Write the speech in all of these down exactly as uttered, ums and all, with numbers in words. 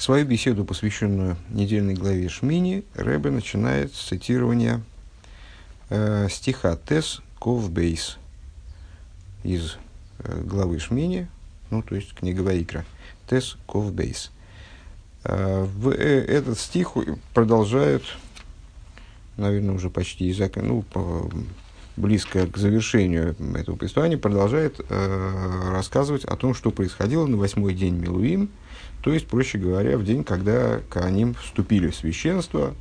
Свою беседу, посвященную недельной главе Шмини, Ребе начинает с цитирования э, стиха Тес Ковбейс из э, главы Шмини, ну, то есть книга Ваикра, Тес Ковбейс. Э, в, э, этот стих продолжают, наверное, уже почти из, ну, по, близко к завершению этого повествования, продолжает э, рассказывать о том, что происходило на восьмой день Милуим, то есть, проще говоря, в день, когда Коаним вступили в священство,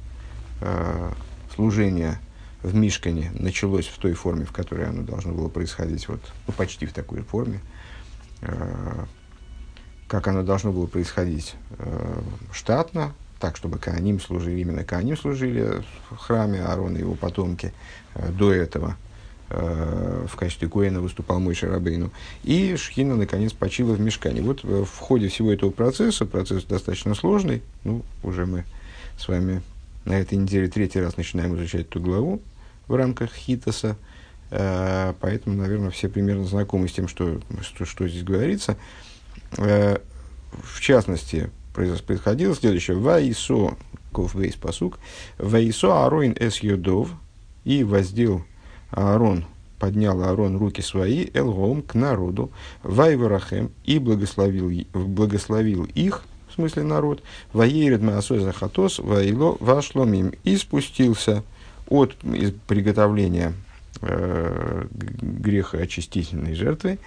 э, служение в Мишкане началось в той форме, в которой оно должно было происходить, вот, ну, почти в такой форме, э, как оно должно было происходить э, штатно, так, чтобы Коаним служили, именно Коаним служили в храме, Аарон и его потомки э, до этого. В качестве Коэна выступал Моше Рабейну, и Шхина, наконец, почила в Мишкане. Вот в ходе всего этого процесса, процесс достаточно сложный, ну, уже мы с вами на этой неделе третий раз начинаем изучать эту главу в рамках Хитоса, поэтому, наверное, все примерно знакомы с тем, что, что, что здесь говорится. В частности, происходило следующее. «Ваисо, ковбейс пасук, ваисо ароин эс йодов, и воздел Аарон, поднял Аарон руки свои, элгом, к народу, вайварахем, и благословил, благословил их, в смысле народ, ваейред маасой захатос, ваило вашломим, и спустился от приготовления э, грехоочистительной жертвы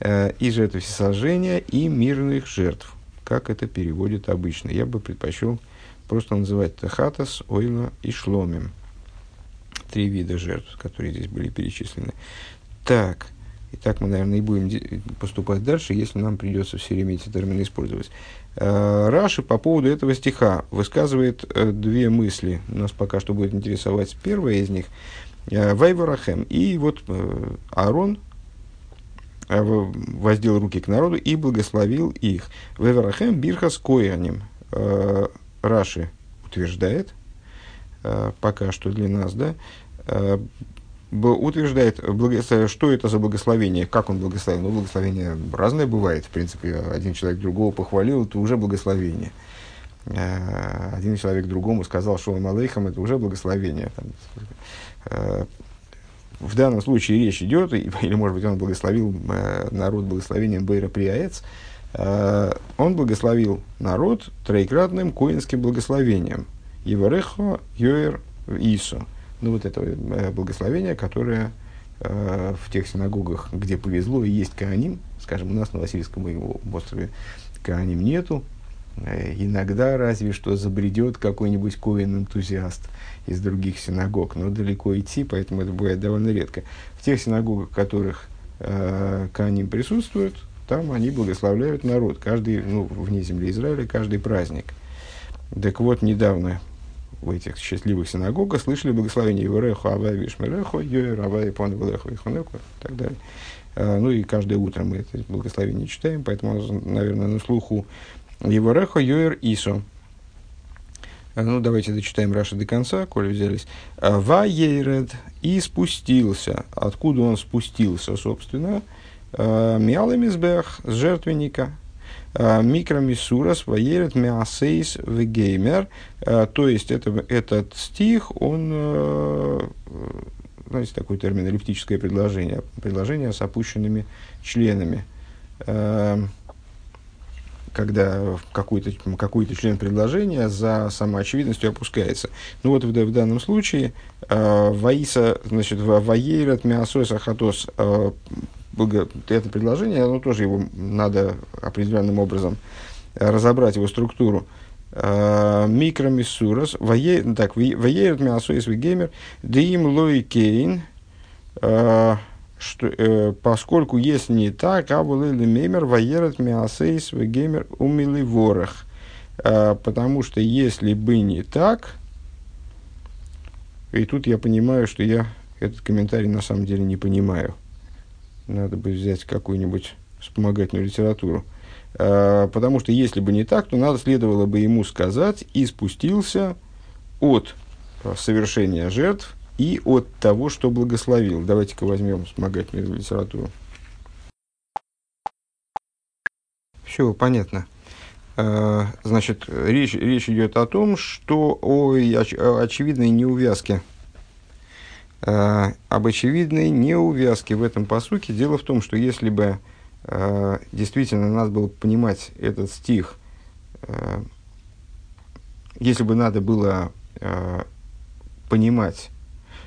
э, и жертвы всесожжения, и мирных жертв, как это переводит обычно. Я бы предпочел просто называть это хатос, ойло и шломим. Три вида жертв, которые здесь были перечислены. Так, и так мы, наверное, и будем поступать дальше, если нам придется все время эти термины использовать. Раши по поводу этого стиха высказывает две мысли. Нас пока что будет интересовать первая из них. Вайварахем. И вот Аарон воздел руки к народу и благословил их. Вайварахем бирхас коэним. Раши утверждает, пока что для нас, да, утверждает, что это за благословение, как он благословил. Ну, благословение разное бывает, в принципе, один человек другого похвалил, это уже благословение. Один человек другому сказал «Шалом алейхам», это уже благословение. В данном случае речь идет, или, может быть, он благословил народ благословением Бейра Приаэц, он благословил народ троекратным коинским благословением. Еварехо, Йоэр, Исо. Ну, вот это благословение, которое э, в тех синагогах, где повезло, есть Коаним. Скажем, у нас на Васильевском острове Коаним нету. Э, иногда разве что забредет какой-нибудь коэн-энтузиаст из других синагог. Но далеко идти, поэтому это бывает довольно редко. В тех синагогах, в которых э, Коаним присутствует, там они благословляют народ. Каждый, ну, вне земли Израиля, каждый праздник. Так вот, недавно в этих счастливых синагогах слышали благословение «Еврехо, Авай, Вишмерехо, Йоэр, Авай, Пон, Велехо, Ихонеко» и так далее. Ну и каждое утро мы это благословение читаем, поэтому, наверное, на слуху «Еврехо, Йоэр, Исо». Ну, давайте дочитаем Раши до конца, коли взялись. «Ваейред» и спустился. Откуда он спустился, собственно? «Миалэмизбэх» с жертвенника. Микромисурас ваерет миасейс вегеймер, то есть это, этот стих, он, знаете, такой термин, эллиптическое предложение, предложение с опущенными членами, когда какой-то, какой-то член предложения за самоочевидностью опускается. Ну вот в, в данном случае ваиса, значит, ваерет миасейс ахатос, это предложение, оно тоже его надо определенным образом разобрать, его структуру. Микромиссурас, так, ваерет миасоис вегеймер, дим лойкейн, поскольку если не так, абулэ лемеймер, ваерет миасоис вегеймер умилы ворах, потому что если бы не так, и тут я понимаю, что я этот комментарий на самом деле не понимаю. Надо бы взять какую-нибудь вспомогательную литературу. А, потому что, если бы не так, то надо следовало бы ему сказать «и спустился от совершения жертв и от того, что благословил». Давайте-ка возьмем вспомогательную литературу. Все, понятно. Значит, речь, речь идет о том, что о, оч, о очевидной неувязке. Э, об очевидной неувязке в этом пасуке. Дело в том, что если бы э, действительно надо было понимать этот стих, э, если бы надо было э, понимать,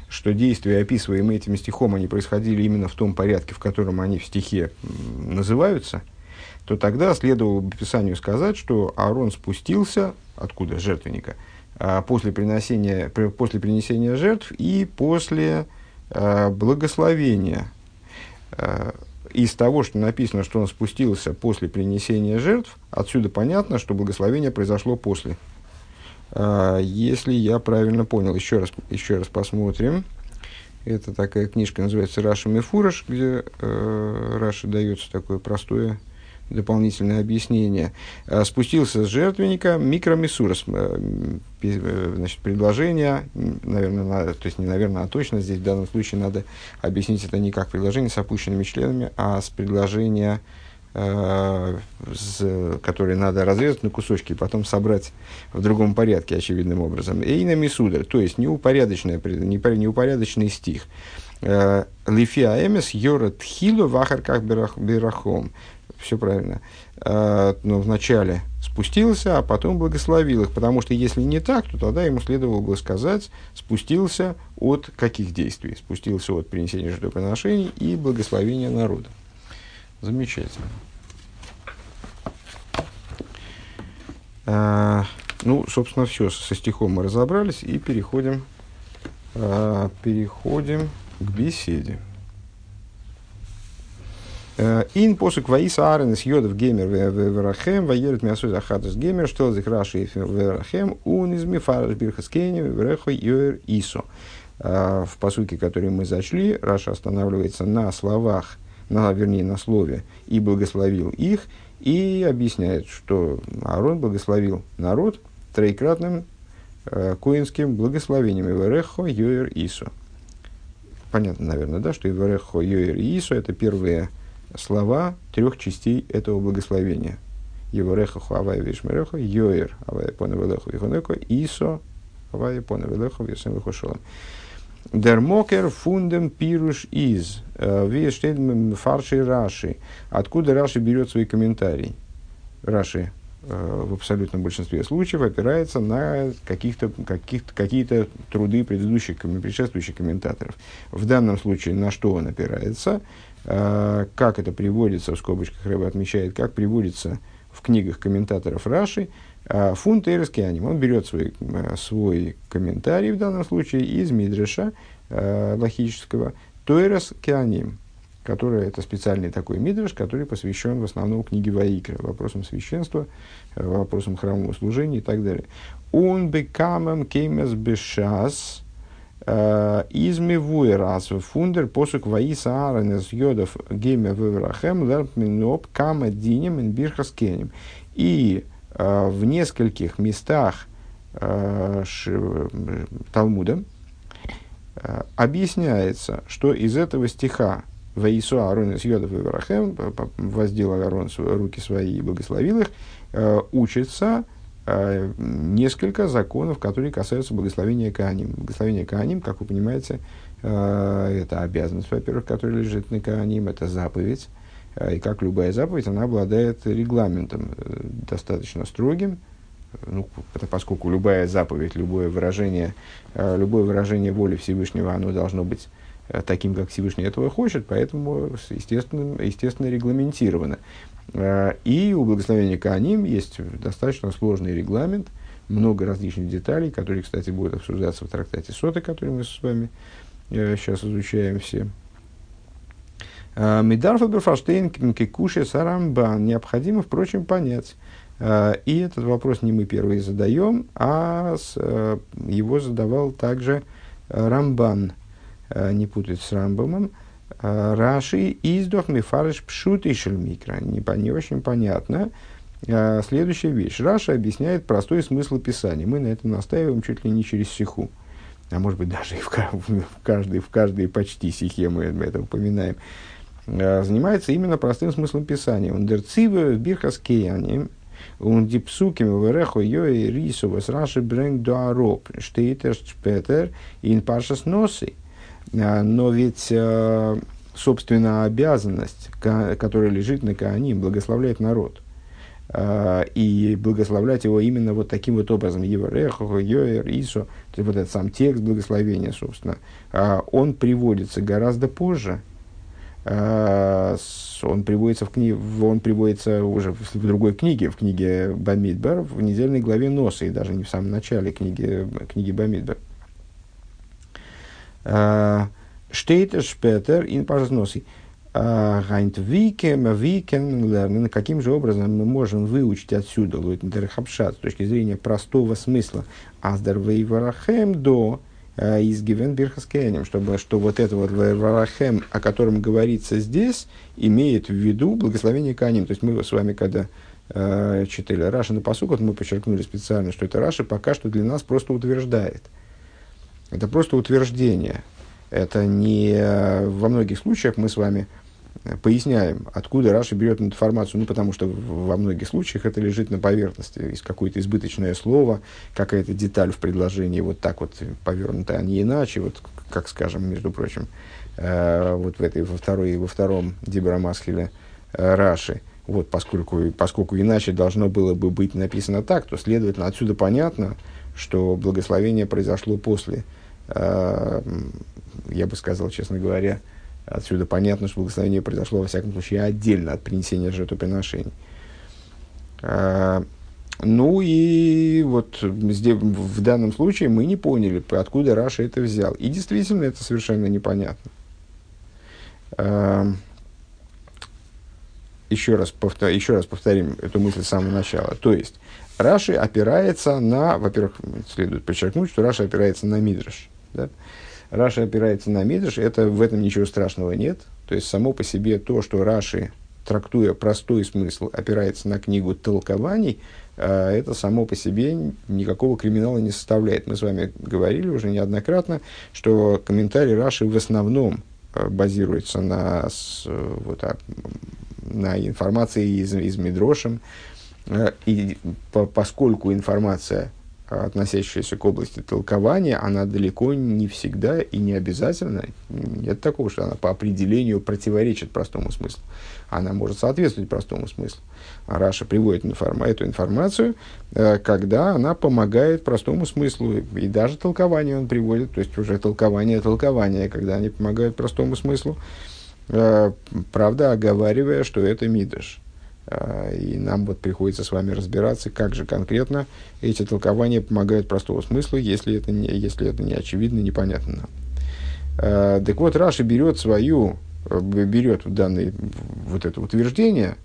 что действия, описываемые этим стихом, они происходили именно в том порядке, в котором они в стихе называются, то тогда следовало бы Писанию сказать, что Аарон спустился, откуда, жертвенника, после принесения, после принесения жертв и после благословения. Из того, что написано, что он спустился после принесения жертв, отсюда понятно, что благословение произошло после. Если я правильно понял, еще раз, еще раз посмотрим. Это такая книжка, называется «Раша Мефураш», где Раше дается такое простое дополнительное объяснение. Спустился с жертвенника микромисурос. Значит, предложение, наверное, надо, то есть не наверное, а точно здесь в данном случае надо объяснить это не как предложение с опущенными членами, а с предложения, э, с, которые надо разрезать на кусочки и потом собрать в другом порядке, очевидным образом. Эйна мисудер, то есть неупорядоченный, неупорядоченный стих. Лифиа эмес йора тхилу вахарках берахом. Все правильно. Но вначале спустился, а потом благословил их. Потому что если не так, то тогда ему следовало бы сказать, спустился от каких действий? Спустился от принесения жертвоприношений и благословения народа. Замечательно. Ну, собственно, все. Со стихом мы разобрались и переходим, переходим к беседе. Ин посук ваис аренс йодов геймер вэрахем ваерит мясуз ахатас геймер штелзих раши вэрахем ун измифараш бирхаскейни врэхой йоэр исо. В посуке, который мы зачли, Раша останавливается на словах, на, вернее, на слове «и благословил их», и объясняет, что Аарон благословил народ троекратным э, коинским благословением вэрехо йоэр исо. Понятно, наверное, да, что вэрехо йоэр исо — это первые слова трех частей этого благословения. Евреха хуавая вишмереха, йоер авая понавелеху вихонеко, исо авая понавелеху висем вихошолом. Дермокер фундем пируш из вештедм фарши Раши. Откуда Раши берет свои комментарии? Раши в абсолютном большинстве случаев опирается на каких-то, каких-то, какие-то труды предыдущих, предшествующих комментаторов. В данном случае на что он опирается? Как это приводится, в скобочках Ребе отмечает, как приводится в книгах комментаторов Раши, фунт эрскианим. Он берет свой, свой комментарий в данном случае из мидреша лахического «Тойрес-кианим», который — это специальный такой мидреш, который посвящен в основном книге Ваикра, вопросам священства, вопросам храмового служения и так далее. «Он бекамем кеймес бешас». Изми вуэрас фундер посук ваиса аренес йодов гейме вэврахем лэрпминоп кама динем инбирхаскенем. И uh, в нескольких местах uh, ш, Талмуда uh, объясняется, что из этого стиха «Ваису Аарон из йодов вэврахем» воздел Аарон руки свои и благословил их, uh, учится несколько законов, которые касаются благословения Коаним. Благословение Коаним, как вы понимаете, это обязанность, во-первых, которая лежит на Коаним, это заповедь. И как любая заповедь, она обладает регламентом достаточно строгим. Ну, поскольку любая заповедь, любое выражение, любое выражение воли Всевышнего, оно должно быть таким, как Всевышний этого хочет, поэтому, естественно, естественно регламентировано. И у благословения Коаним есть достаточно сложный регламент, много различных деталей, которые, кстати, будут обсуждаться в трактате Сота, который мы с вами сейчас изучаем все. Медарфа Берфаштейн Кекуше Сарамбан. Необходимо, впрочем, понять. И этот вопрос не мы первые задаем, а его задавал также Рамбан. Не путать с Рамбамом. Раши издох мифарыш пшут ишель микро. Не, не очень понятно. Следующая вещь. Раши объясняет простой смысл Писания. Мы на этом настаиваем чуть ли не через сиху. А может быть, даже и в, в, каждой, в каждой почти сихе мы это упоминаем. Занимается именно простым смыслом Писания. Он дерцивы бирхаскеяни. Ундипсуким вэреху йои рису вас раши брэнг дуароп, штейтер шпетер ин паршас носы. Но ведь, собственно, обязанность, которая лежит на коаним, благословляет народ. И благословлять его именно вот таким вот образом. Евреху, Йоэр, Исо, вот этот сам текст благословения, собственно, он приводится гораздо позже. Он приводится, в кни... он приводится уже в другой книге, в книге Бамидбар, в недельной главе Носа, и даже не в самом начале книги, книги Бамидбар. Штейтер Шпетер ин Пашас Носа. Каким же образом мы можем выучить отсюда лойтентерхабшат с точки зрения простого смысла аздер вейварахем до изгивен бирхаскеянем, чтобы что вот это вот вейварахем, о котором говорится здесь, имеет в виду благословение каним. То есть мы с вами когда э, читали Раши на пасуках, мы подчеркнули специально, что это Раши пока что для нас просто утверждает, это просто утверждение. Это не во многих случаях мы с вами поясняем, откуда Раши берет информацию, ну, потому что во многих случаях это лежит на поверхности, есть какое-то избыточное слово, какая-то деталь в предложении вот так вот повернута, а не иначе, вот как, скажем, между прочим, э, вот в этой, во, второй, во втором Дибра Масхиле э, Раши, вот поскольку, поскольку иначе должно было бы быть написано так, то, следовательно, отсюда понятно, что благословение произошло после, э, я бы сказал, честно говоря, отсюда понятно, что благословение произошло, во всяком случае, отдельно от принесения жертвоприношений. А, ну и вот здесь, в данном случае мы не поняли, откуда Раши это взял. И действительно, это совершенно непонятно. А, еще раз повтор, еще раз повторим эту мысль с самого начала. То есть, Раши опирается на... Во-первых, следует подчеркнуть, что Раши опирается на Мидраш. Да? Раши опирается на Мидраш, это, в этом ничего страшного нет. То есть, само по себе то, что Раши, трактуя простой смысл, опирается на книгу толкований, это само по себе никакого криминала не составляет. Мы с вами говорили уже неоднократно, что комментарий Раши в основном базируется на, вот, на информации из, из Мидрошим. И по, поскольку информация, относящаяся к области толкования, она далеко не всегда и не обязательно. Нет такого, что она по определению противоречит простому смыслу. Она может соответствовать простому смыслу. Раша приводит информа- эту информацию, э, когда она помогает простому смыслу. И даже толкование он приводит, то есть уже толкование толкование, когда они помогают простому смыслу. Э, правда, оговаривая, что это мидраш. И нам вот приходится с вами разбираться, как же конкретно эти толкования помогают простому смыслу, если это не, если это не очевидно, непонятно нам. Э, так вот, Раши берет свою, берет данное вот это утверждение.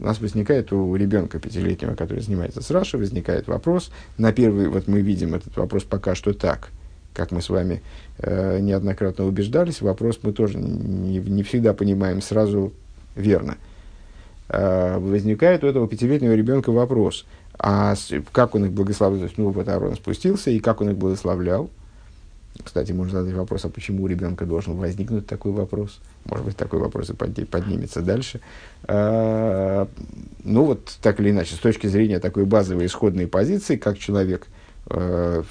У нас возникает у ребенка пятилетнего, который занимается с Раши, возникает вопрос. На первый, вот мы видим этот вопрос пока что так, как мы с вами э, неоднократно убеждались. Вопрос мы тоже не, не всегда понимаем сразу верно. Возникает у этого пятилетнего ребенка вопрос, а как он их благословлял, ну, вот Аарон спустился, и как он их благословлял. Кстати, можно задать вопрос, а почему у ребенка должен возникнуть такой вопрос? Может быть, такой вопрос и поднимется дальше. А, ну, вот так или иначе, с точки зрения такой базовой исходной позиции, как человек, э,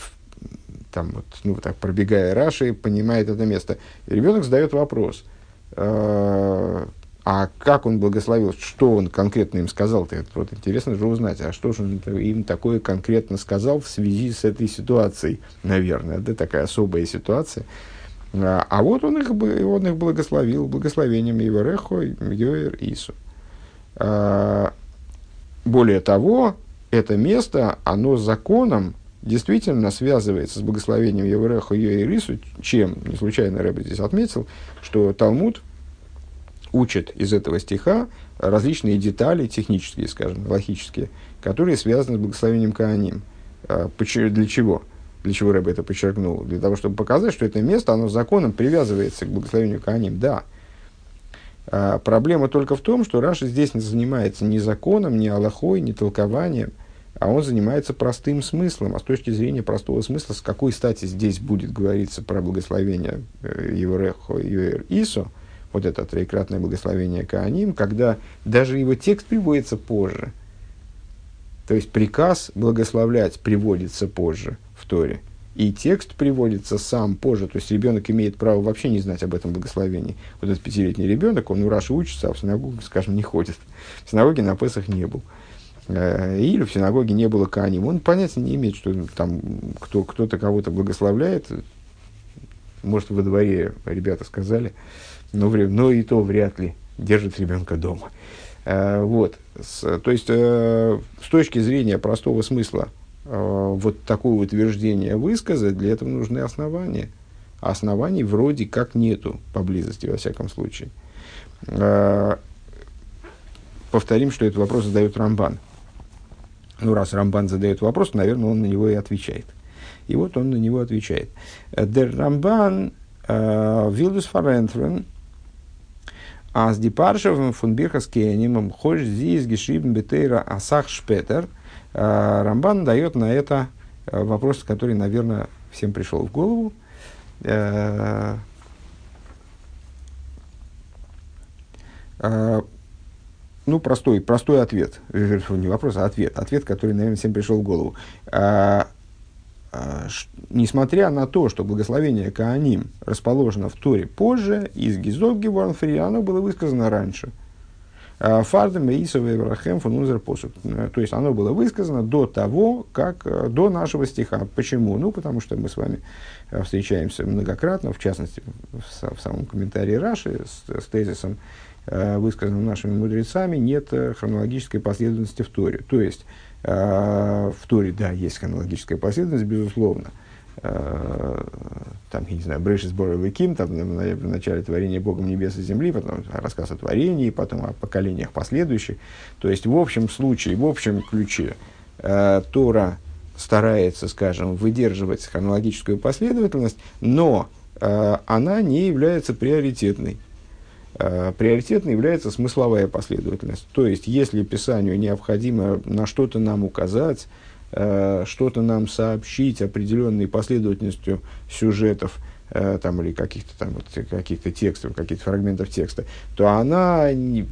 там вот, ну, так, пробегая Раши, понимает это место, ребенок задает вопрос. Э, А как он благословил, что он конкретно им сказал-то? Вот интересно же узнать, а что же он им такое конкретно сказал в связи с этой ситуацией, наверное. Да, такая особая ситуация. А, а вот он их, он их благословил благословением Еврехо, Йоэр, Ису. А, более того, это место, оно законом действительно связывается с благословением Еврехо, Йоэр, Ису, чем, не случайно Рэбби здесь отметил, что Талмуд учат из этого стиха различные детали, технические, скажем, логические, которые связаны с благословением Коаним. Для чего? Для чего Рэбби это подчеркнул? Для того, чтобы показать, что это место, оно законом привязывается к благословению Коаним. Да. Проблема только в том, что Раши здесь не занимается ни законом, ни алахой, ни толкованием, а он занимается простым смыслом. А с точки зрения простого смысла, с какой стати здесь будет говориться про благословение Еврехо и Исо, вот это троекратное благословение Коаним, когда даже его текст приводится позже. То есть приказ благословлять приводится позже в Торе. И текст приводится сам позже. То есть ребенок имеет право вообще не знать об этом благословении. Вот этот пятилетний ребенок, он у Раши учится, а в синагогу, скажем, не ходит. В синагоге на Песах не был. Или в синагоге не было каним. Он понятия не имеет, что там кто, кто-то кого-то благословляет. Может, во дворе ребята сказали, но, но и то вряд ли держит ребенка дома. Вот. То есть, с точки зрения простого смысла, вот такое утверждение высказать, для этого нужны основания. Оснований вроде как нету поблизости, во всяком случае. Повторим, что этот вопрос задает Рамбан. Ну, раз Рамбан задает вопрос, наверное, он на него и отвечает. И вот он на него отвечает. «Дер Рамбан вилдус фарентрен аз депаршевым фун бирхас кенимом хош зиз гешибн бетейра асах шпетер». Рамбан дает на это вопрос, который, наверное, всем пришел в голову. Ну, простой, простой ответ. Не вопрос, а ответ. Ответ, который, наверное, всем пришел в голову. Несмотря на то, что благословение Кааним расположено в Торе позже, из Гизок Геворнфри, оно было высказано раньше. Фардем Иисов Еврахем фунузер посуд. То есть оно было высказано до того, как до нашего стиха. Почему? Ну, потому что мы с вами встречаемся многократно, в частности, в самом комментарии Раши с, с тезисом, высказанным нашими мудрецами, нет хронологической последовательности в Торе. То есть в Торе, да, есть хронологическая последовательность, безусловно. Там, я не знаю, Брешис Бора Лыким, там в начале творения Богом небес и земли, потом рассказ о творении, потом о поколениях последующих. То есть, в общем случае, в общем ключе, Тора старается, скажем, выдерживать хронологическую последовательность, но она не является приоритетной. Приоритетной является смысловая последовательность. То есть, если Писанию необходимо на что-то нам указать, что-то нам сообщить определенной последовательностью сюжетов там, или каких-то, там, вот, каких-то текстов, каких-то фрагментов текста, то она не,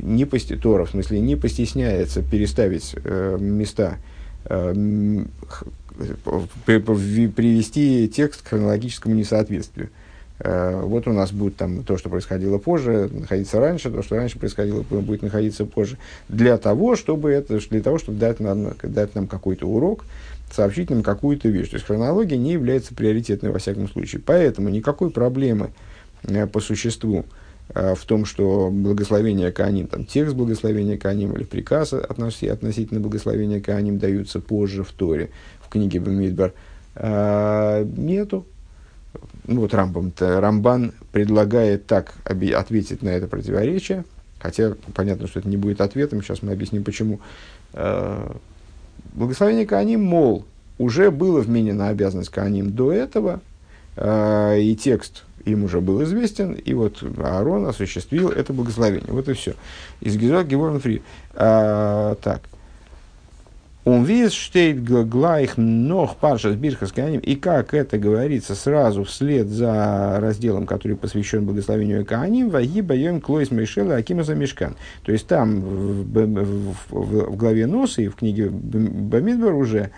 не, пости, Тора, в смысле, не постесняется переставить э, места, э, привести текст к хронологическому несоответствию. Вот у нас будет там то, что происходило позже, находиться раньше, то, что раньше происходило, будет находиться позже. Для того, чтобы, это, для того, чтобы дать, нам, дать нам какой-то урок, сообщить нам какую-то вещь. То есть хронология не является приоритетной во всяком случае. Поэтому никакой проблемы э, по существу э, в том, что благословение Кааним, там, текст благословения Кааним или приказ относи, относительно благословения Кааним даются позже в Торе, в книге Бамидбар, э, нету. Ну, вот Рамбам-то, Рамбан предлагает так оби- ответить на это противоречие, хотя понятно, что это не будет ответом, сейчас мы объясним почему. Благословение Кааним, мол, уже было вменена обязанность Кааним до этого, и текст им уже был известен, и вот Аарон осуществил это благословение. Вот и все. Из Гизок Геворн Фри. Так. И как это говорится сразу вслед за разделом, который посвящен благословению Кааним, то есть там в, в, в, в главе Носа и в книге Бамидбар уже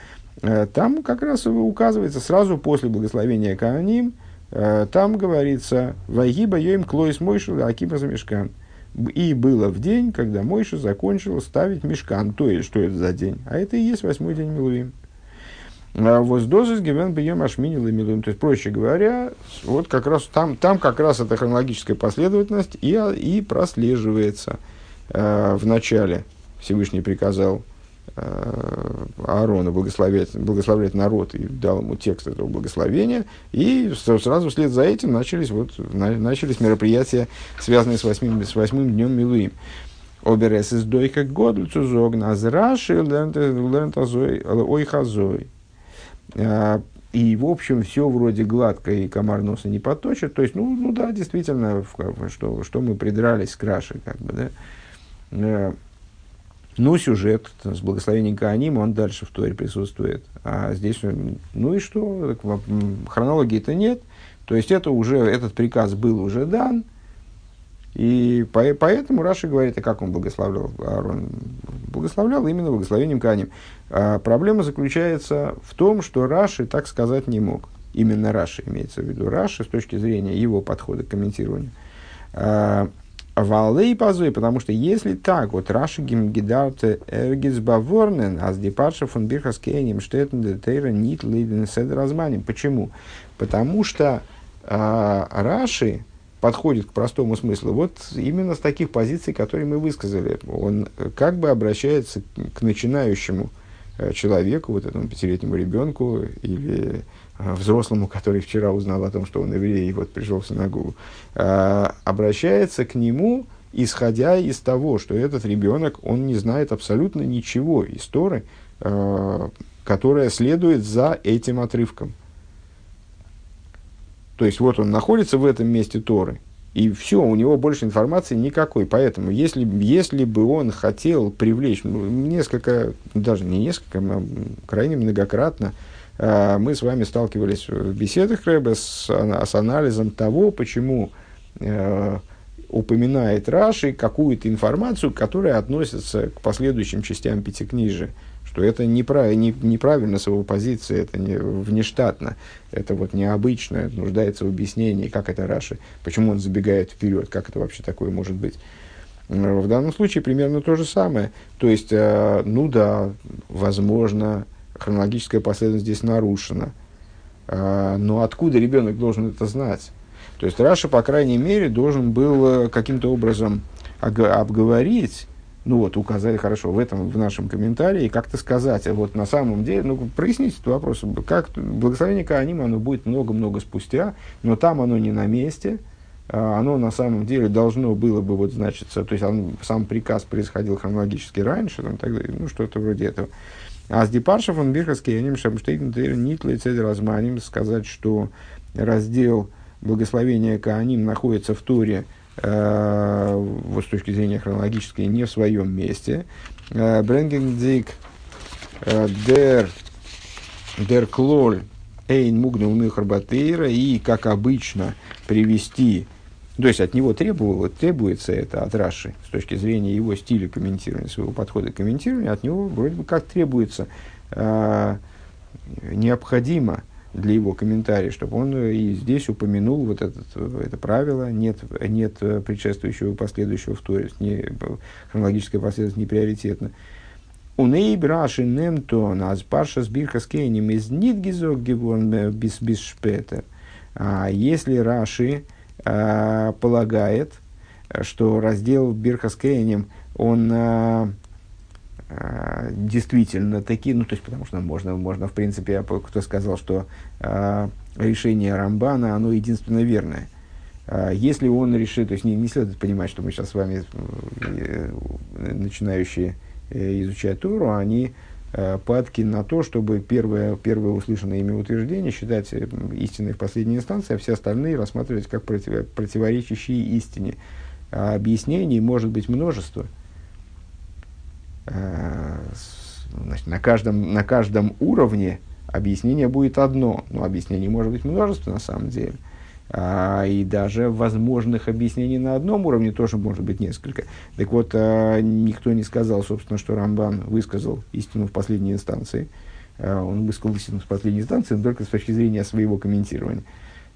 там как раз указывается сразу после благословения Кааним, там говорится «И было в день, когда Мойша закончила ставить мишкан». То есть, что это за день? А это и есть восьмой день Милуим. «Воздозис гивен бьем ашминил и Милуим». То есть, проще говоря, вот как раз там, там как раз эта хронологическая последовательность и, и прослеживается. Вначале Всевышний приказал Аарону благословлять, благословлять народ и дал ему текст этого благословения. И сразу вслед за этим начались, вот, начались мероприятия, связанные с восьмим, с восьмым днем Милуим. «Оберес из дойка годльцузог назраши ойхазой». И, в общем, все вроде гладко, и комар носа не поточит. То есть, ну, ну да, действительно, что, что мы придрались к Раши, как бы, да. Ну, сюжет с благословением Кааним, он дальше в Торе присутствует. А здесь, ну и что, хронологии-то нет. То есть, это уже, этот приказ был уже дан, И по, поэтому Раши говорит, а как он благословлял Аарон? Благословлял именно благословением Коаним. А проблема заключается в том, что Раши так сказать не мог. Именно Раши имеется в виду. Раши с точки зрения его подхода к комментированию. Валей позой, потому что если так, вот Раши гимгидарте эргиз баворнен, аз депарша фон бирхас кейнем штетен детейра нит лейден сед разманем. Почему? Потому что а, Раши подходит к простому смыслу вот именно с таких позиций, которые мы высказали. Он как бы обращается к начинающему человеку, вот этому пятилетнему ребенку или взрослому, который вчера узнал о том, что он еврей, и вот пришел в синагогу, э, обращается к нему, исходя из того, что этот ребенок, он не знает абсолютно ничего из Торы, э, которая следует за этим отрывком. То есть, вот он находится в этом месте Торы, и все, у него больше информации никакой. Поэтому, если, если бы он хотел привлечь несколько, даже не несколько, а крайне многократно, мы с вами сталкивались в беседах Ребе с, с анализом того, почему э, упоминает Раши какую-то информацию, которая относится к последующим частям Пятикнижия, что это неправ, не, неправильно с его позиции, это не, внештатно, это вот необычно, это нуждается в объяснении, как это Раши, почему он забегает вперед, как это вообще такое может быть. В данном случае примерно то же самое. То есть, э, ну да, возможно, хронологическая последовательность здесь нарушена. Но откуда ребенок должен это знать? То есть Раши, по крайней мере, должен был каким-то образом обговорить, ну вот, указать, хорошо, в этом, в нашем комментарии, как-то сказать, вот на самом деле, ну, прояснить этот вопрос, как благословение Коаним, оно будет много-много спустя, но там оно не на месте, оно на самом деле должно было бы, вот, значится, то есть он, сам приказ происходил хронологически раньше, там, так далее, ну, что-то вроде этого. А с депаршев он бирховский, они шамштейн нитлы цель разманим, сказать, что раздел благословения Коаним находится в Торе, э, вот с точки зрения хронологической, не в своем месте. Бренгендик дер дер клоль эйн мугнул михарбатейра, и как обычно привести, то есть от него требовало, требуется это от Раши, с точки зрения его стиля комментирования, своего подхода к комментированию, от него вроде бы как требуется, э, необходимо для его комментария, чтобы он и здесь упомянул вот этот, это правило, нет, нет предшествующего и последующего в Торе, хронологическая последовательность не приоритетна. Уней Раши немтон, аз парша сбирхас кейнем из нитгизок геворн бис бис шпетер. А если Раши полагает, что раздел Бирхас Коаним, он а, а, действительно таки, ну, то есть, потому что можно, можно в принципе, кто сказал, что а, решение Рамбана, оно единственно верное. А, если он решит, то есть, не, не следует понимать, что мы сейчас с вами, начинающие изучать Тору, они падки на то, чтобы первое, первое услышанное ими утверждение считать истиной в последней инстанции, а все остальные рассматривать как против, противоречащие истине. А объяснений может быть множество. Значит, на каждом, на каждом уровне объяснение будет одно, но объяснений может быть множество на самом деле. А, и даже возможных объяснений на одном уровне тоже может быть несколько. Так вот, а, никто не сказал, собственно, что Рамбан высказал истину в последней инстанции. А, он высказал истину в последней инстанции, но только с точки зрения своего комментирования.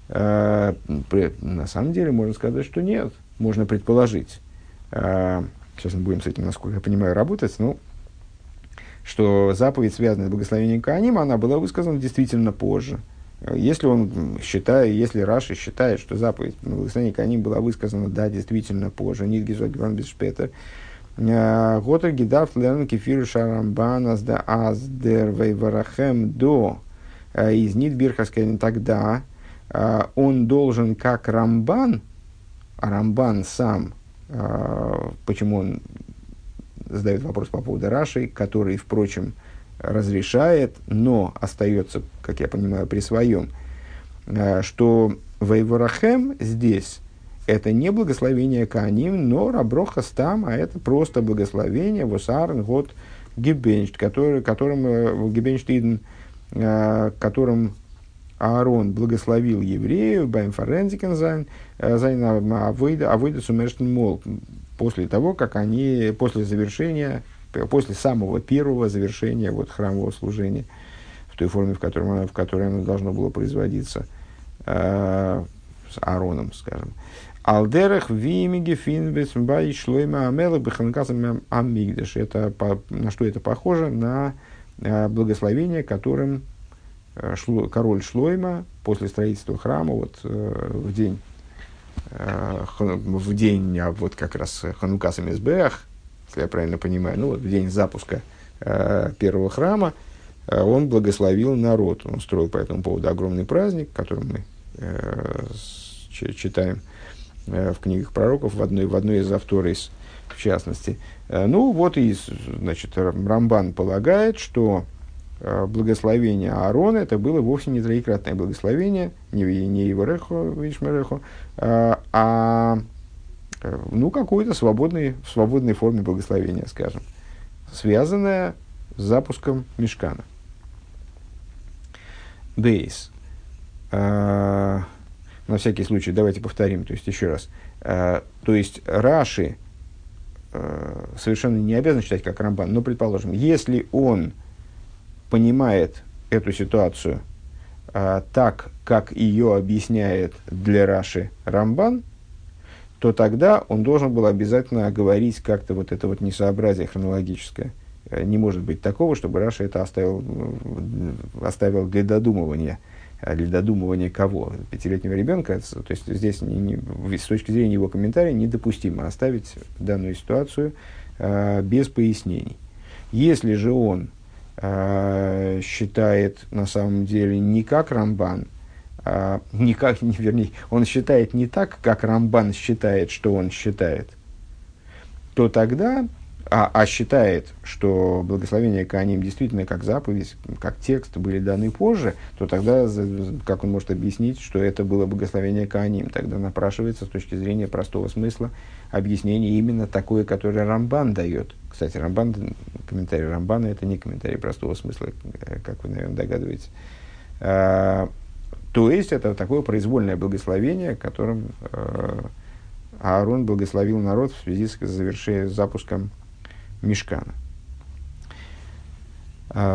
А, при, на самом деле, можно сказать, что нет. Можно предположить. А, сейчас мы будем с этим, насколько я понимаю, работать. Ну, что заповедь, связанная с благословением Коаним, она была высказана действительно позже. Если он считает, если Раши считает, что заповедь благословения Коаним была высказана, да, действительно позже, нит гизок геван бис шпетер, готер гидарф лерн кефир шарамбан аз дер вейварахем до из нит бирхас коаним, тогда он должен, как Рамбан, а Рамбан сам, почему он задает вопрос по поводу Раши, который, впрочем, разрешает, но остается, как я понимаю, при своем, что «Вейворахем» здесь – это не благословение Коаним, но «Раброхас там», а это просто благословение «Восарн год гибеншт», которым, которым Аарон благословил евреев, баймфорензикен зайн, зайн авойда сумерштен мол, после того, как они, после завершения, после самого первого завершения вот, храмового служения, в той форме, в которой, оно, в которой оно должно было производиться э, с Аароном, скажем. Алдерах вимиги финбес мбай шлойма амела биханкасам аммигдаш. Это на что это похоже? На благословение, которым шло, король Шлойма после строительства храма, вот, в день, в день вот как раз Ханукаса Мизбеах, если я правильно понимаю, ну, вот, в день запуска первого храма, он благословил народ. Он строил по этому поводу огромный праздник, который мы читаем в книгах пророков, в одной, в одной из авторис, в частности. Ну, вот и, значит, Рамбан полагает, что благословение Аарона это было вовсе не троекратное благословение, не, не Иворехо, Вишмерехо, а, ну, какое-то свободное, в свободной форме благословения, скажем, связанное с запуском Мишкана. Дейс. На всякий случай, давайте повторим, то есть еще раз. Э, то есть Раши э, совершенно не обязан читать как Рамбан, но, предположим, если он понимает эту ситуацию э, так, как ее объясняет для Раши Рамбан, то тогда он должен был обязательно оговорить как-то вот это вот несообразие хронологическое. Э, не может быть такого, чтобы Раши это оставил, оставил для додумывания. Для додумывания кого? Пятилетнего ребенка. То есть здесь не, не, с точки зрения его комментария недопустимо оставить данную ситуацию э, без пояснений. Если же он э, считает на самом деле не как Рамбан, э, не как, не, вернее, он считает не так, как Рамбан считает, что он считает, то тогда, а, а считает, что благословения Коаним действительно как заповедь, как текст были даны позже, то тогда как он может объяснить, что это было благословение Коаним? Тогда напрашивается с точки зрения простого смысла объяснение именно такое, которое Рамбан дает. Кстати, Рамбан, комментарий Рамбана это не комментарий простого смысла, как вы, наверное, догадываетесь. А, то есть это такое произвольное благословение, которым а, Аарон благословил народ в связи с, завершением, с запуском Мишкана.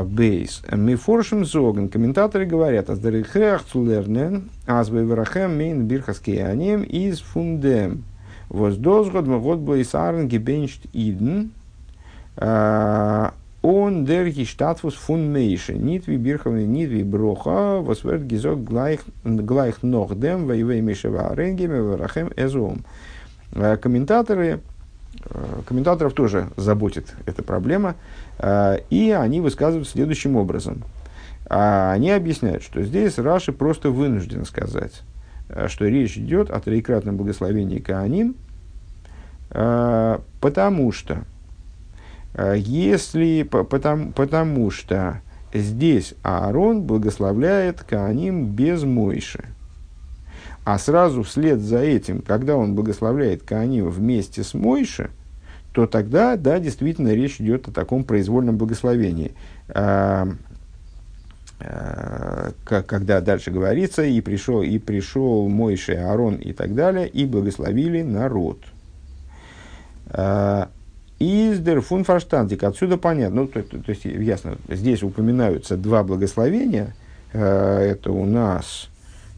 Бейс. Мы форшим зоган. Комментаторы говорят, «Аздарихеах цулернен, азбайверахем мейн бирхаскеянем из фундем, воздозгод мгод блейсарен гебеншт иден, он дерхи штатфус фун мейши, нитви бирховны, нитви броха, восверт гизок глайх нохдем, вайвей мишева аренгеме, верахем эзом». Комментаторы Комментаторов тоже заботит эта проблема, и они высказывают следующим образом. Они объясняют, что здесь Раши просто вынужден сказать, что речь идет о троекратном благословении Коаним, потому что, если, потому, потому что здесь Аарон благословляет Коаним без Мойши. А сразу вслед за этим, когда он благословляет Коаним вместе с Мойше, то тогда, да, действительно, речь идет о таком произвольном благословении. А, а, когда дальше говорится, и пришел, и пришел Мойше, Аарон и так далее, и благословили народ. Из дер фун форштандик. Отсюда понятно, ну, то, то, то есть ясно, здесь упоминаются два благословения. А, это у нас...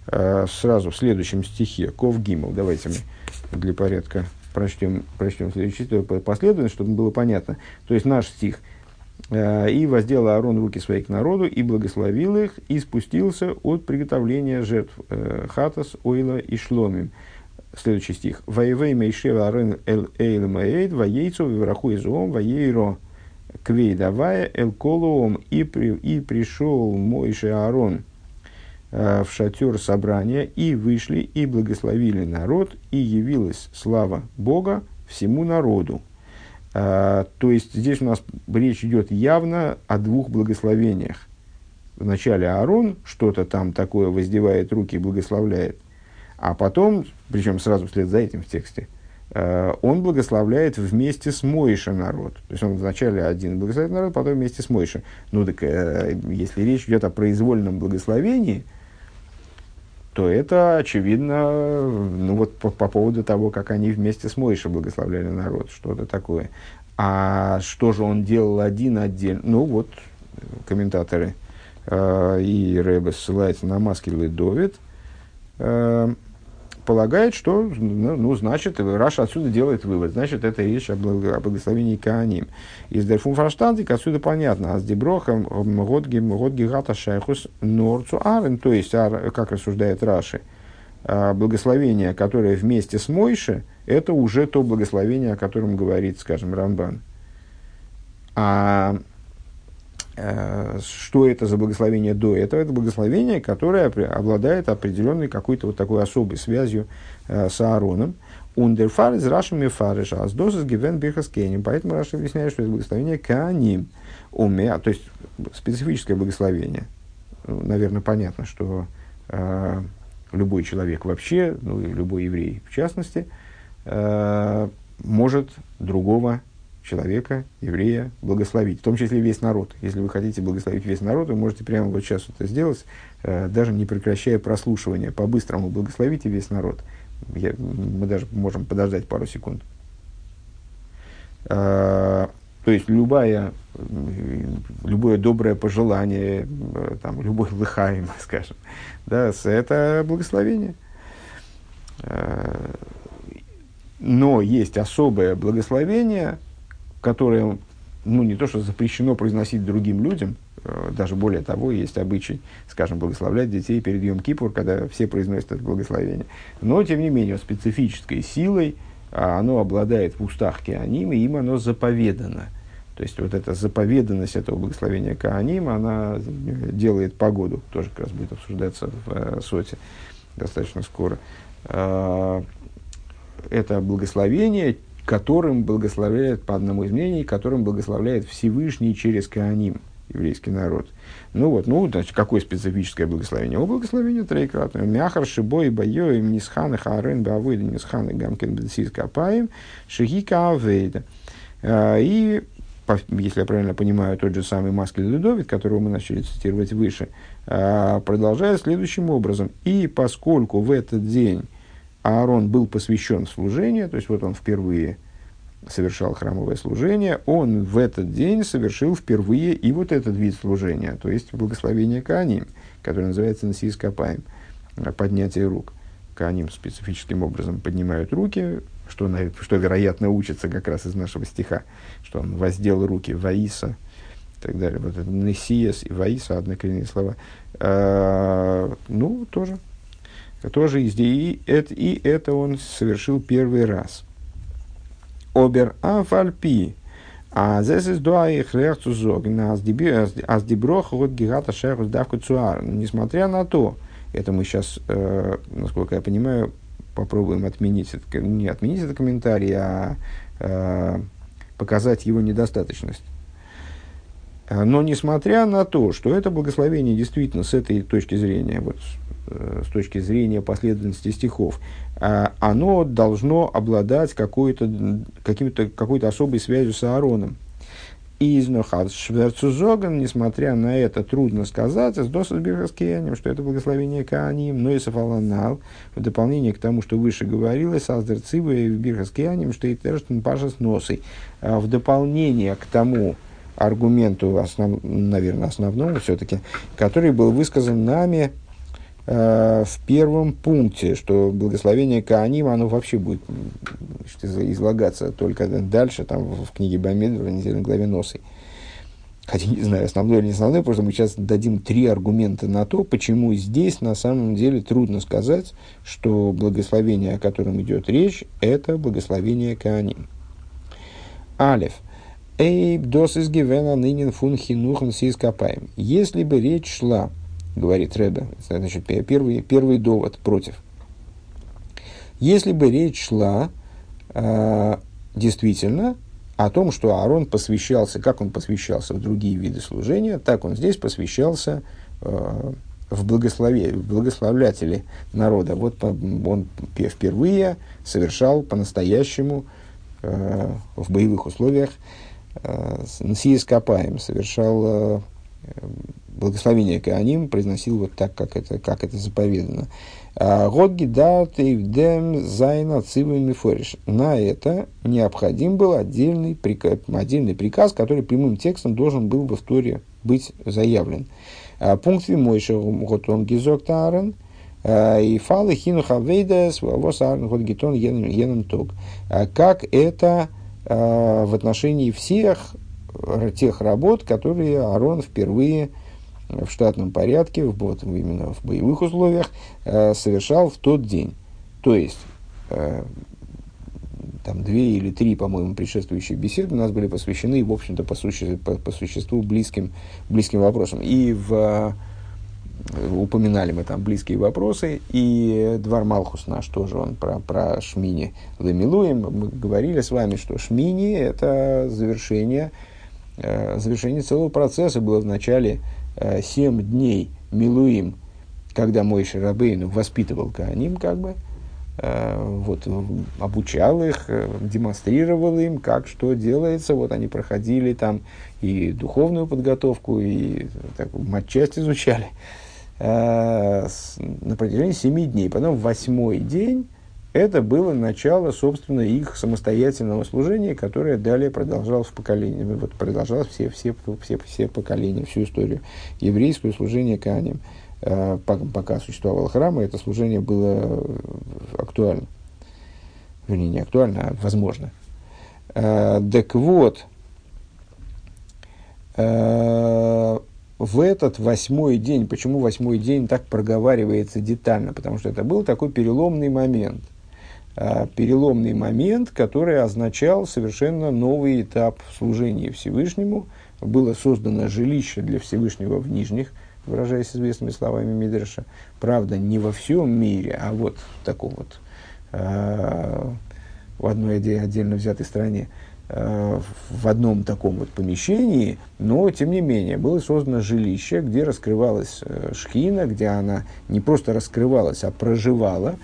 сразу в следующем стихе Ков Гимел. Давайте мы для порядка прочтем, прочтем следующий стих последовательно, чтобы было понятно. То есть наш стих. «И воздел Аарон руки свои к народу, и благословил их, и спустился от приготовления жертв Хатас, Ойла и Шломим». Следующий стих. «Ваевей мейшева Аарон эл эйл мэйд, ваейцу вивраху изуом, ваейро квейдавая эл колуом». И пришел Мойше Аарон в шатер собрания, и вышли, и благословили народ, и явилась слава Бога всему народу. А, то есть здесь у нас речь идет явно о двух благословениях. Вначале Аарон что-то там такое воздевает руки и благословляет, а потом, причем сразу вслед за этим в тексте, он благословляет вместе с Мойше народ. То есть он вначале один благословляет народ, потом вместе с Мойше. Ну так, если речь идет о произвольном благословении, то это, очевидно, ну вот по, по поводу того, как они вместе с Моисеем благословляли народ, что-то такое. А что же он делал один отдельно? Ну вот, комментаторы э, и Ребе ссылаются на Маскиль и Довид, э, полагает, что, ну, ну значит, Раша отсюда делает вывод, значит, это речь о, благо, о благословении Кааним. Из дер фун фарштандик отсюда понятно, а с деброхом годги гата шайхус норцу арен, то есть, как рассуждает Раши, благословение, которое вместе с Мойше, это уже то благословение, о котором говорит, скажем, Рамбан. А что это за благословение до этого? Это благословение, которое обладает определенной какой-то вот такой особой связью э, с Аароном. «Ундер фарес рашем и фареш, аз дозес гивен бирхас кеаним». Поэтому Раша объясняет, что это благословение кеаним. Умеа, то есть специфическое благословение. Ну, наверное, понятно, что э, любой человек вообще, ну и любой еврей в частности, э, может другого человека, еврея, благословить, в том числе весь народ. Если вы хотите благословить весь народ, вы можете прямо вот сейчас это сделать, э, даже не прекращая прослушивание. По-быстрому благословите весь народ. Я, мы даже можем подождать пару секунд. Э, то есть, любая, любое доброе пожелание, э, там, любой лыхаем, скажем, да, это благословение. Э, но есть особое благословение, которое, ну, не то что запрещено произносить другим людям, даже более того, есть обычай, скажем, благословлять детей перед Йом-Кипур, когда все произносят это благословение. Но, тем не менее, специфической силой оно обладает в устах Кеаним, и им оно заповедано. То есть, вот эта заповеданность этого благословения Кеаним, она делает погоду, тоже как раз будет обсуждаться в Соте достаточно скоро. Это благословение, которым благословляет, по одному из мнений, которым благословляет Всевышний через Кааним, еврейский народ. Ну вот, ну, значит, какое специфическое благословение? О, благословение троекратное. Мяхар, Шибой, Байой, Нисхан, Харен, Бавойда, Нисхан, Гамкин, Бенсис, Капаем, Шихика, Авейда. И, если я правильно понимаю, тот же самый Маскиль и Довид, которого мы начали цитировать выше, продолжает следующим образом. И поскольку в этот день Аарон был посвящен служению, то есть вот он впервые совершал храмовое служение, он в этот день совершил впервые и вот этот вид служения, то есть благословение Кааним, которое называется «Несиис Капаим», поднятие рук. Кааним специфическим образом поднимают руки, что, что, вероятно, учится как раз из нашего стиха, что он воздел руки «Ваиса» и так далее. Вот это «Несиис» и «Ваиса» — однокоренные слова. А, ну, тоже. Тоже и это, и это он совершил первый раз. Обер афальпи, а здесь из дуа их реакцузок, аз деброх вот гигата шехус давку цуар. Несмотря на то, это мы сейчас, насколько я понимаю, попробуем отменить, не отменить этот комментарий, а показать его недостаточность. Но несмотря на то, что это благословение действительно с этой точки зрения, вот, с точки зрения последовательности стихов, оно должно обладать какой-то, каким-то, какой-то особой связью с Аароном. И из Нохад Шверцузоган, несмотря на это, трудно сказать, с Досадбирхаскиянем, что это благословение Кааним, но и Сафаланал, в дополнение к тому, что выше говорилось, Аздерцива и Бирхаскиянем, что и Терштен Паша с носой. В дополнение к тому аргументу, основ, наверное, основному все-таки, который был высказан нами в первом пункте, что благословение Кааним, оно вообще будет излагаться только дальше, там, в книге Бамидбар, в недельной главе Носой. Хотя, не знаю, основной или не основной, потому что мы сейчас дадим три аргумента на то, почему здесь на самом деле трудно сказать, что благословение, о котором идет речь, это благословение Кааним. Алеф. Эйб дос из гивена нынен фун хинухн сис капаем. Если бы речь шла, говорит Ребе, значит, первый, первый довод против. Если бы речь шла э, действительно о том, что Аарон посвящался, как он посвящался в другие виды служения, так он здесь посвящался э, в, благослове, в благословлятели народа. Вот по, он впервые совершал по-настоящему э, в боевых условиях э, несиис капаим, совершал э, благословение Коаним произносил вот так, как это, как это заповедано. Годги да тейвдем зайна цивами фориш. На это необходим был отдельный приказ, отдельный приказ, который прямым текстом должен был бы в Торе быть заявлен. Пункт вимойши готон гизок таарен. И фалы хину хавейдес вавос аарен год гитон енам ток. Как это в отношении всех тех работ, которые Аарон впервые в штатном порядке, в, вот, именно в боевых условиях, э, совершал в тот день. То есть, э, там две или три, по-моему, предшествующие беседы у нас были посвящены, в общем-то, по, суще, по, по существу близким, близким вопросам. И в, э, упоминали мы там близкие вопросы, и Двар Малхус наш тоже, он про, про Шмини Лемилуим. Мы говорили с вами, что Шмини – это завершение, э, завершение целого процесса. Было в начале семь дней Милуим, когда Моише Рабейну воспитывал Коаним, как бы, вот, обучал их, демонстрировал им, как что делается. Вот они проходили там и духовную подготовку, и так, матчасть изучали на протяжении семи дней. Потом восьмой день это было начало, собственно, их самостоятельного служения, которое далее продолжалось в поколении, вот, продолжалось все, все, все, все поколения, всю историю еврейского служения Коаним. Пока существовал храм, и это служение было актуально. Вернее, не актуально, а возможно. Так вот, в этот восьмой день, почему восьмой день так проговаривается детально? Потому что это был такой переломный момент. Переломный момент, который означал совершенно новый этап служения Всевышнему. Было создано жилище для Всевышнего в Нижних, выражаясь известными словами Мидраша. Правда, не во всем мире, а вот в таком вот, э, в одной отдельно взятой стране, э, в одном таком вот помещении, но, тем не менее, было создано жилище, где раскрывалась э, шхина, где она не просто раскрывалась, а проживала.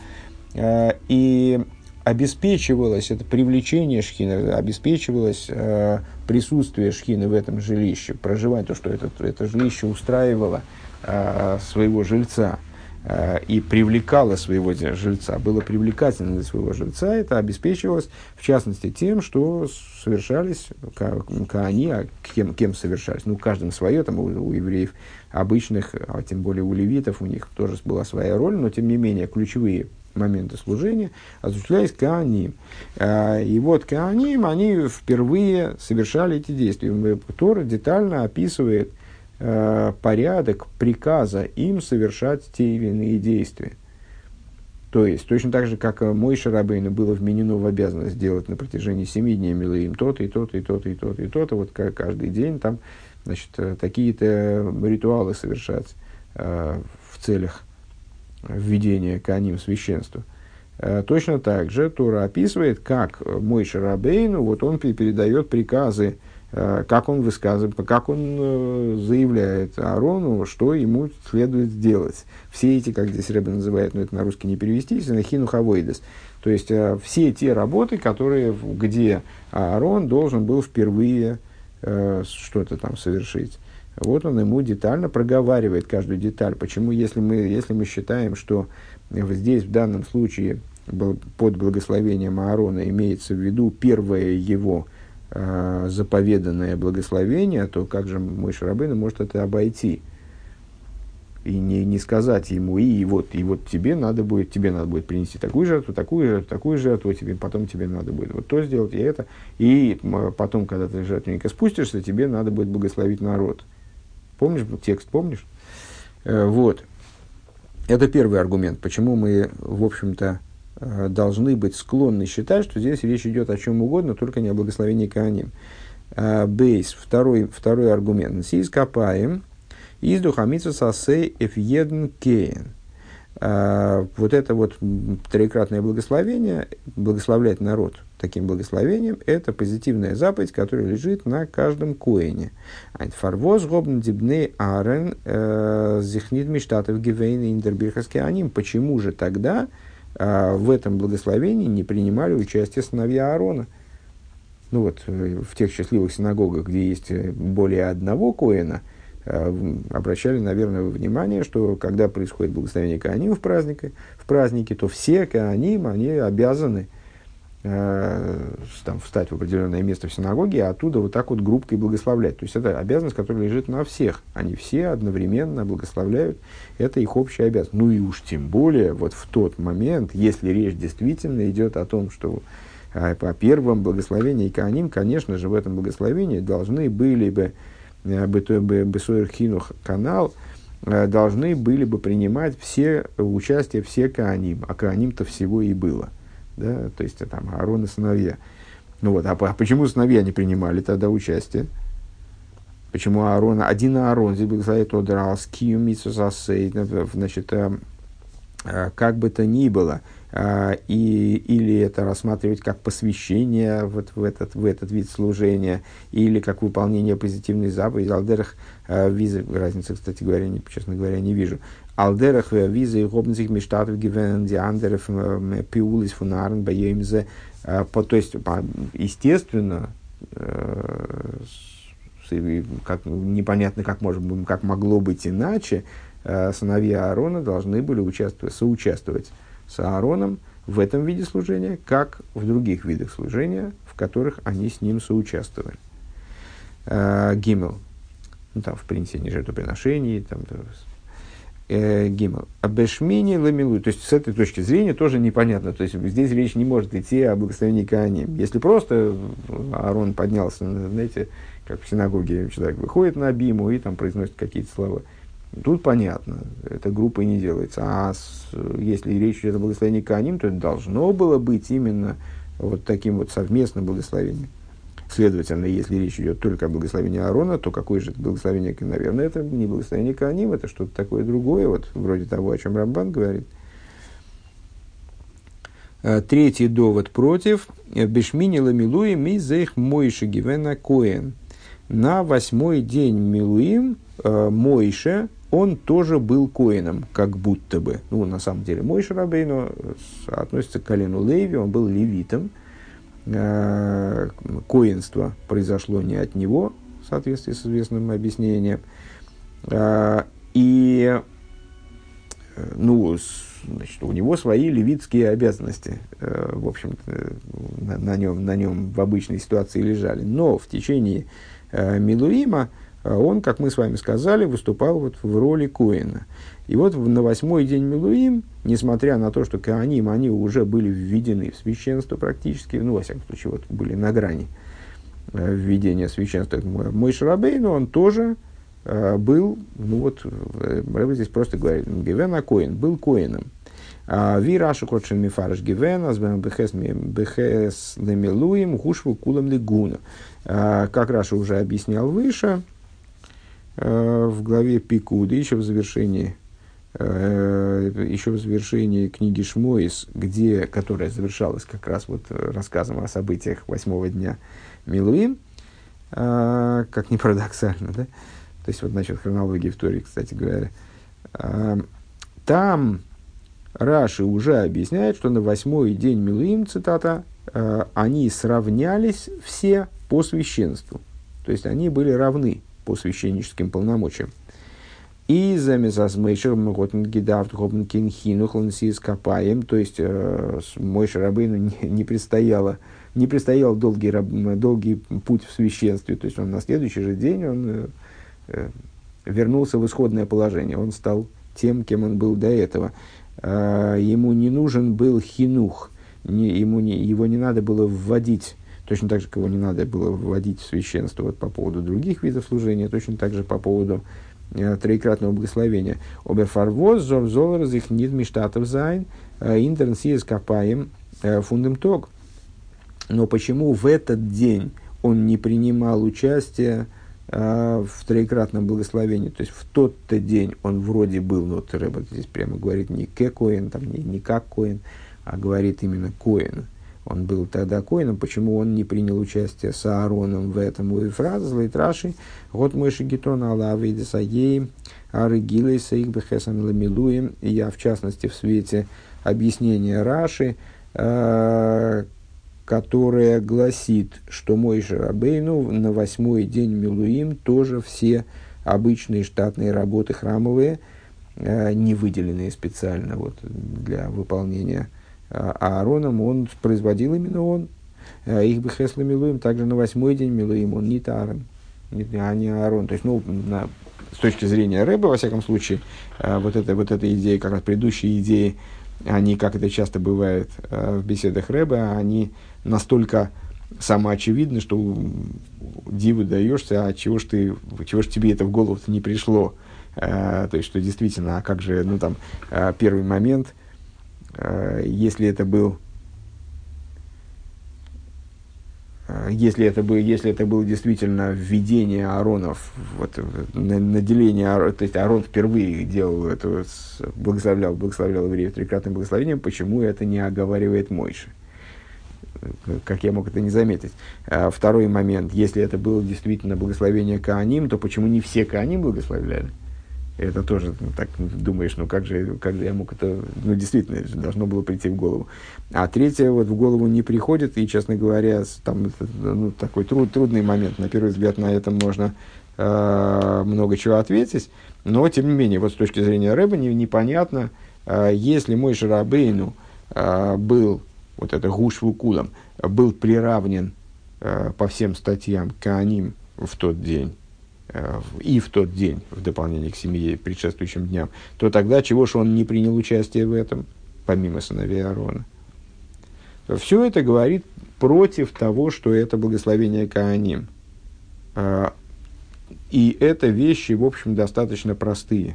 И обеспечивалось это привлечение шхины, обеспечивалось э, присутствие шхины в этом жилище, проживание, то, что это, это жилище устраивало э, своего жильца э, и привлекало своего жильца, было привлекательно для своего жильца. Это обеспечивалось, в частности, тем, что совершались, как, как они, а кем, кем совершались. Ну, каждым свое, там, у, у евреев обычных, а тем более у левитов, у них тоже была своя роль, но, тем не менее, ключевые моменты служения осуществлялись Коаним. И вот Коаним, они впервые совершали эти действия. Тора детально описывает порядок приказа им совершать те или иные действия. То есть, точно так же, как Моише Рабейну было вменено в обязанность делать на протяжении семи дней Милуим то-то, и то-то, и то-то, и то-то, и то-то, вот каждый день там, значит, такие-то ритуалы совершать в целях введение Коаним в священство. Точно так же Тора описывает, как Моише Рабейну, вот он передает приказы, как он высказывает, как он заявляет Аарону, что ему следует сделать. Все эти, как здесь Ребе называют, но это на русский не перевести, хину хавойдес. То есть, все те работы, которые, где Аарон должен был впервые что-то там совершить. Вот он ему детально проговаривает каждую деталь. Почему, если мы, если мы считаем, что здесь в данном случае под благословением Аарона имеется в виду первое его э, заповеданное благословение, то как же Моише Рабейну может это обойти и не, не сказать ему, и, и, вот, и вот тебе надо будет, тебе надо будет принести такую жертву, такую жертву, такую жертву, тебе, потом тебе надо будет вот то сделать и это, и потом, когда ты жертвенника спустишься, тебе надо будет благословить народ. Помнишь текст, помнишь? Вот. Это первый аргумент, почему мы, в общем-то, должны быть склонны считать, что здесь речь идет о чем угодно, только не о благословении Коаним. Бейс, второй, второй аргумент. Сис капаем, издух амитсу сасей эфьедн кейн. Вот это вот троекратное благословение, благословлять народ таким благословением, это позитивная заповедь, которая лежит на каждом коэне. Почему же тогда э, в этом благословении не принимали участие сыновья Аарона? Ну вот, в тех счастливых синагогах, где есть более одного коэна, обращали, наверное, внимание, что когда происходит благословение Коаним в празднике, в празднике, то все Коаним, они обязаны э, там, встать в определенное место в синагоге, а оттуда вот так вот группкой благословлять. То есть это обязанность, которая лежит на всех. Они все одновременно благословляют. Это их общая обязанность. Ну и уж тем более вот в тот момент, если речь действительно идет о том, что э, по первому благословению Коаним, конечно же, в этом благословении должны были бы Бесоир Хинух канал должны были бы принимать все участие, все Коаним. А Коаним-то всего и было. Да? То есть, там, Аарон и сыновья. Ну, вот. А почему сыновья не принимали тогда участие? Почему Аарон? Один Аарон здесь благословит Одралс, Кию, Митсус, Ассейд. Значит, как бы то ни было. И, или это рассматривать как посвящение вот в, этот, в этот вид служения, или как выполнение позитивной заповеди. Алдерах визы, разницы, кстати говоря, не, честно говоря, не вижу. Алдерах визы и гобнзих мештатов гивен диандеров пиулис фунарен баемзе. То есть, естественно, как, непонятно, как, может, как могло быть иначе, сыновья Аарона должны были участвовать, соучаствовать с Аароном в этом виде служения, как в других видах служения, в которых они с ним соучаствовали. Э, гимел. Ну, там, в принципе, жертвоприношений. Там, э, гимел. Бешмини ламилу. То есть, с этой точки зрения тоже непонятно. То есть, здесь речь не может идти о благословении Коаним. Если просто Аарон поднялся, знаете, как в синагоге человек выходит на биму и там произносит какие-то слова. Тут понятно, это группой не делается. А с, если речь идет о благословении Коаним, то это должно было быть именно вот таким вот совместным благословением. Следовательно, если речь идет только о благословении Аарона, то какое же это благословение? Наверное, это не благословение Коаним, это что-то такое другое, вот вроде того, о чем Рамбан говорит. Третий довод против. Бешмини ламилуим из их Мойши гивена Коэн. На восьмой день милуим Мойше, он тоже был коэном, как будто бы. Ну, на самом деле, Мойше Рабейну относится к колену Леви, он был левитом. Коэнство произошло не от него, в соответствии с известным объяснением. И, ну, значит, у него свои левитские обязанности, в общем-то, на, на, нем, на нем в обычной ситуации лежали. Но в течение Милуима он, как мы с вами сказали, выступал вот в роли коэна. И вот на восьмой день Милуим, несмотря на то, что Коаним, они уже были введены в священство практически, ну, во всяком случае, вот были на грани введения священства. Мойше Рабейну, он тоже был, ну вот, Рэбби здесь просто говорит, Гивена коэн, был коэном. Ви раши хотшен мифарш гивен, азбэм бэхэс лэмилуим, хушву кулам лигуна. Как Раша уже объяснял выше, в главе Пикуда, еще в завершении, еще в завершении книги Шмойс, где, которая завершалась как раз вот рассказом о событиях восьмого дня Милуим, как ни парадоксально, да? То есть, вот насчет хронологии в Торе, кстати говоря. Там Раши уже объясняет, что на восьмой день Милуим, цитата, они сравнялись все по священству. То есть, они были равны по священническим полномочиям. И замесас Мойше Мготн Гидавт Хобн Кинхину Хлансис Капаем. То есть, Мойше Рабейну не, не предстояло, не предстоял долгий, долгий путь в священстве. То есть, он на следующий же день он вернулся в исходное положение. Он стал тем, кем он был до этого. Ему не нужен был хинух. Ему не, его не надо было вводить. Точно так же, кого не надо было вводить в священство вот, по поводу других видов служения, точно так же по поводу э, троекратного благословения. Оберфарвоз, зовзолер, зихнит, миштатов зайн, интернсиес копаем, фундем ток. Но почему в этот день он не принимал участие э, в троекратном благословении? То есть, в тот-то день он вроде был, но вот Рэбб здесь прямо говорит не кекоин, там, не, не как коин, а говорит именно коин. Он был тогда коэном, почему он не принял участие с Аароном в этом? У Ифраза, злит Раши, год Мойши Гитона, Алавы, Десаей, Арыгилы, Саик, Бехесам, Ламилуем. Я, в частности, в свете объяснения Раши, которое гласит, что Мойше Рабейну на восьмой день Милуим тоже все обычные штатные работы храмовые, не выделенные специально вот для выполнения Аароном, он производил именно он. Их бы Хесла Милуим, также на восьмой день Милуим, он не Таарон, а не Аарон. То есть, ну, на, с точки зрения Рэба, во всяком случае, вот эта, вот эта идея, как раз предыдущие идеи, они, как это часто бывает в беседах Рэба, они настолько самоочевидны, что диву даешься, а чего ж ты, чего ж тебе это в голову-то не пришло. То есть, что действительно, а как же, ну, там, первый момент, если это был, если это был, если это было действительно введение Ааронов, вот, наделение, то есть Аарон впервые делал это, благословлял, благословлял евреев трикратным благословением, почему это не оговаривает Мойше? Как я мог это не заметить? Второй момент. Если это было действительно благословение Коаним, то почему не все Коаним благословляли? Это тоже так думаешь, ну как же, как же я мог это... Ну, действительно, это должно было прийти в голову. А третье вот в голову не приходит, и, честно говоря, там ну, такой труд, трудный момент. На первый взгляд на это можно э, много чего ответить, но, тем не менее, вот с точки зрения Рэба не, непонятно, э, если Мойше Рабейну э, был, вот это гуш вукулам, был приравнен э, по всем статьям к Коаним в тот день, и в тот день, в дополнение к семи предшествующим дням, то тогда чего же он не принял участие в этом, помимо сыновей Аарона? Все это говорит против того, что это благословение Коаним. И это вещи, в общем, достаточно простые.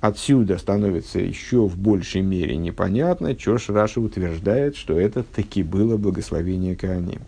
Отсюда становится еще в большей мере непонятно, что Раши утверждает, что это таки было благословение Коаним.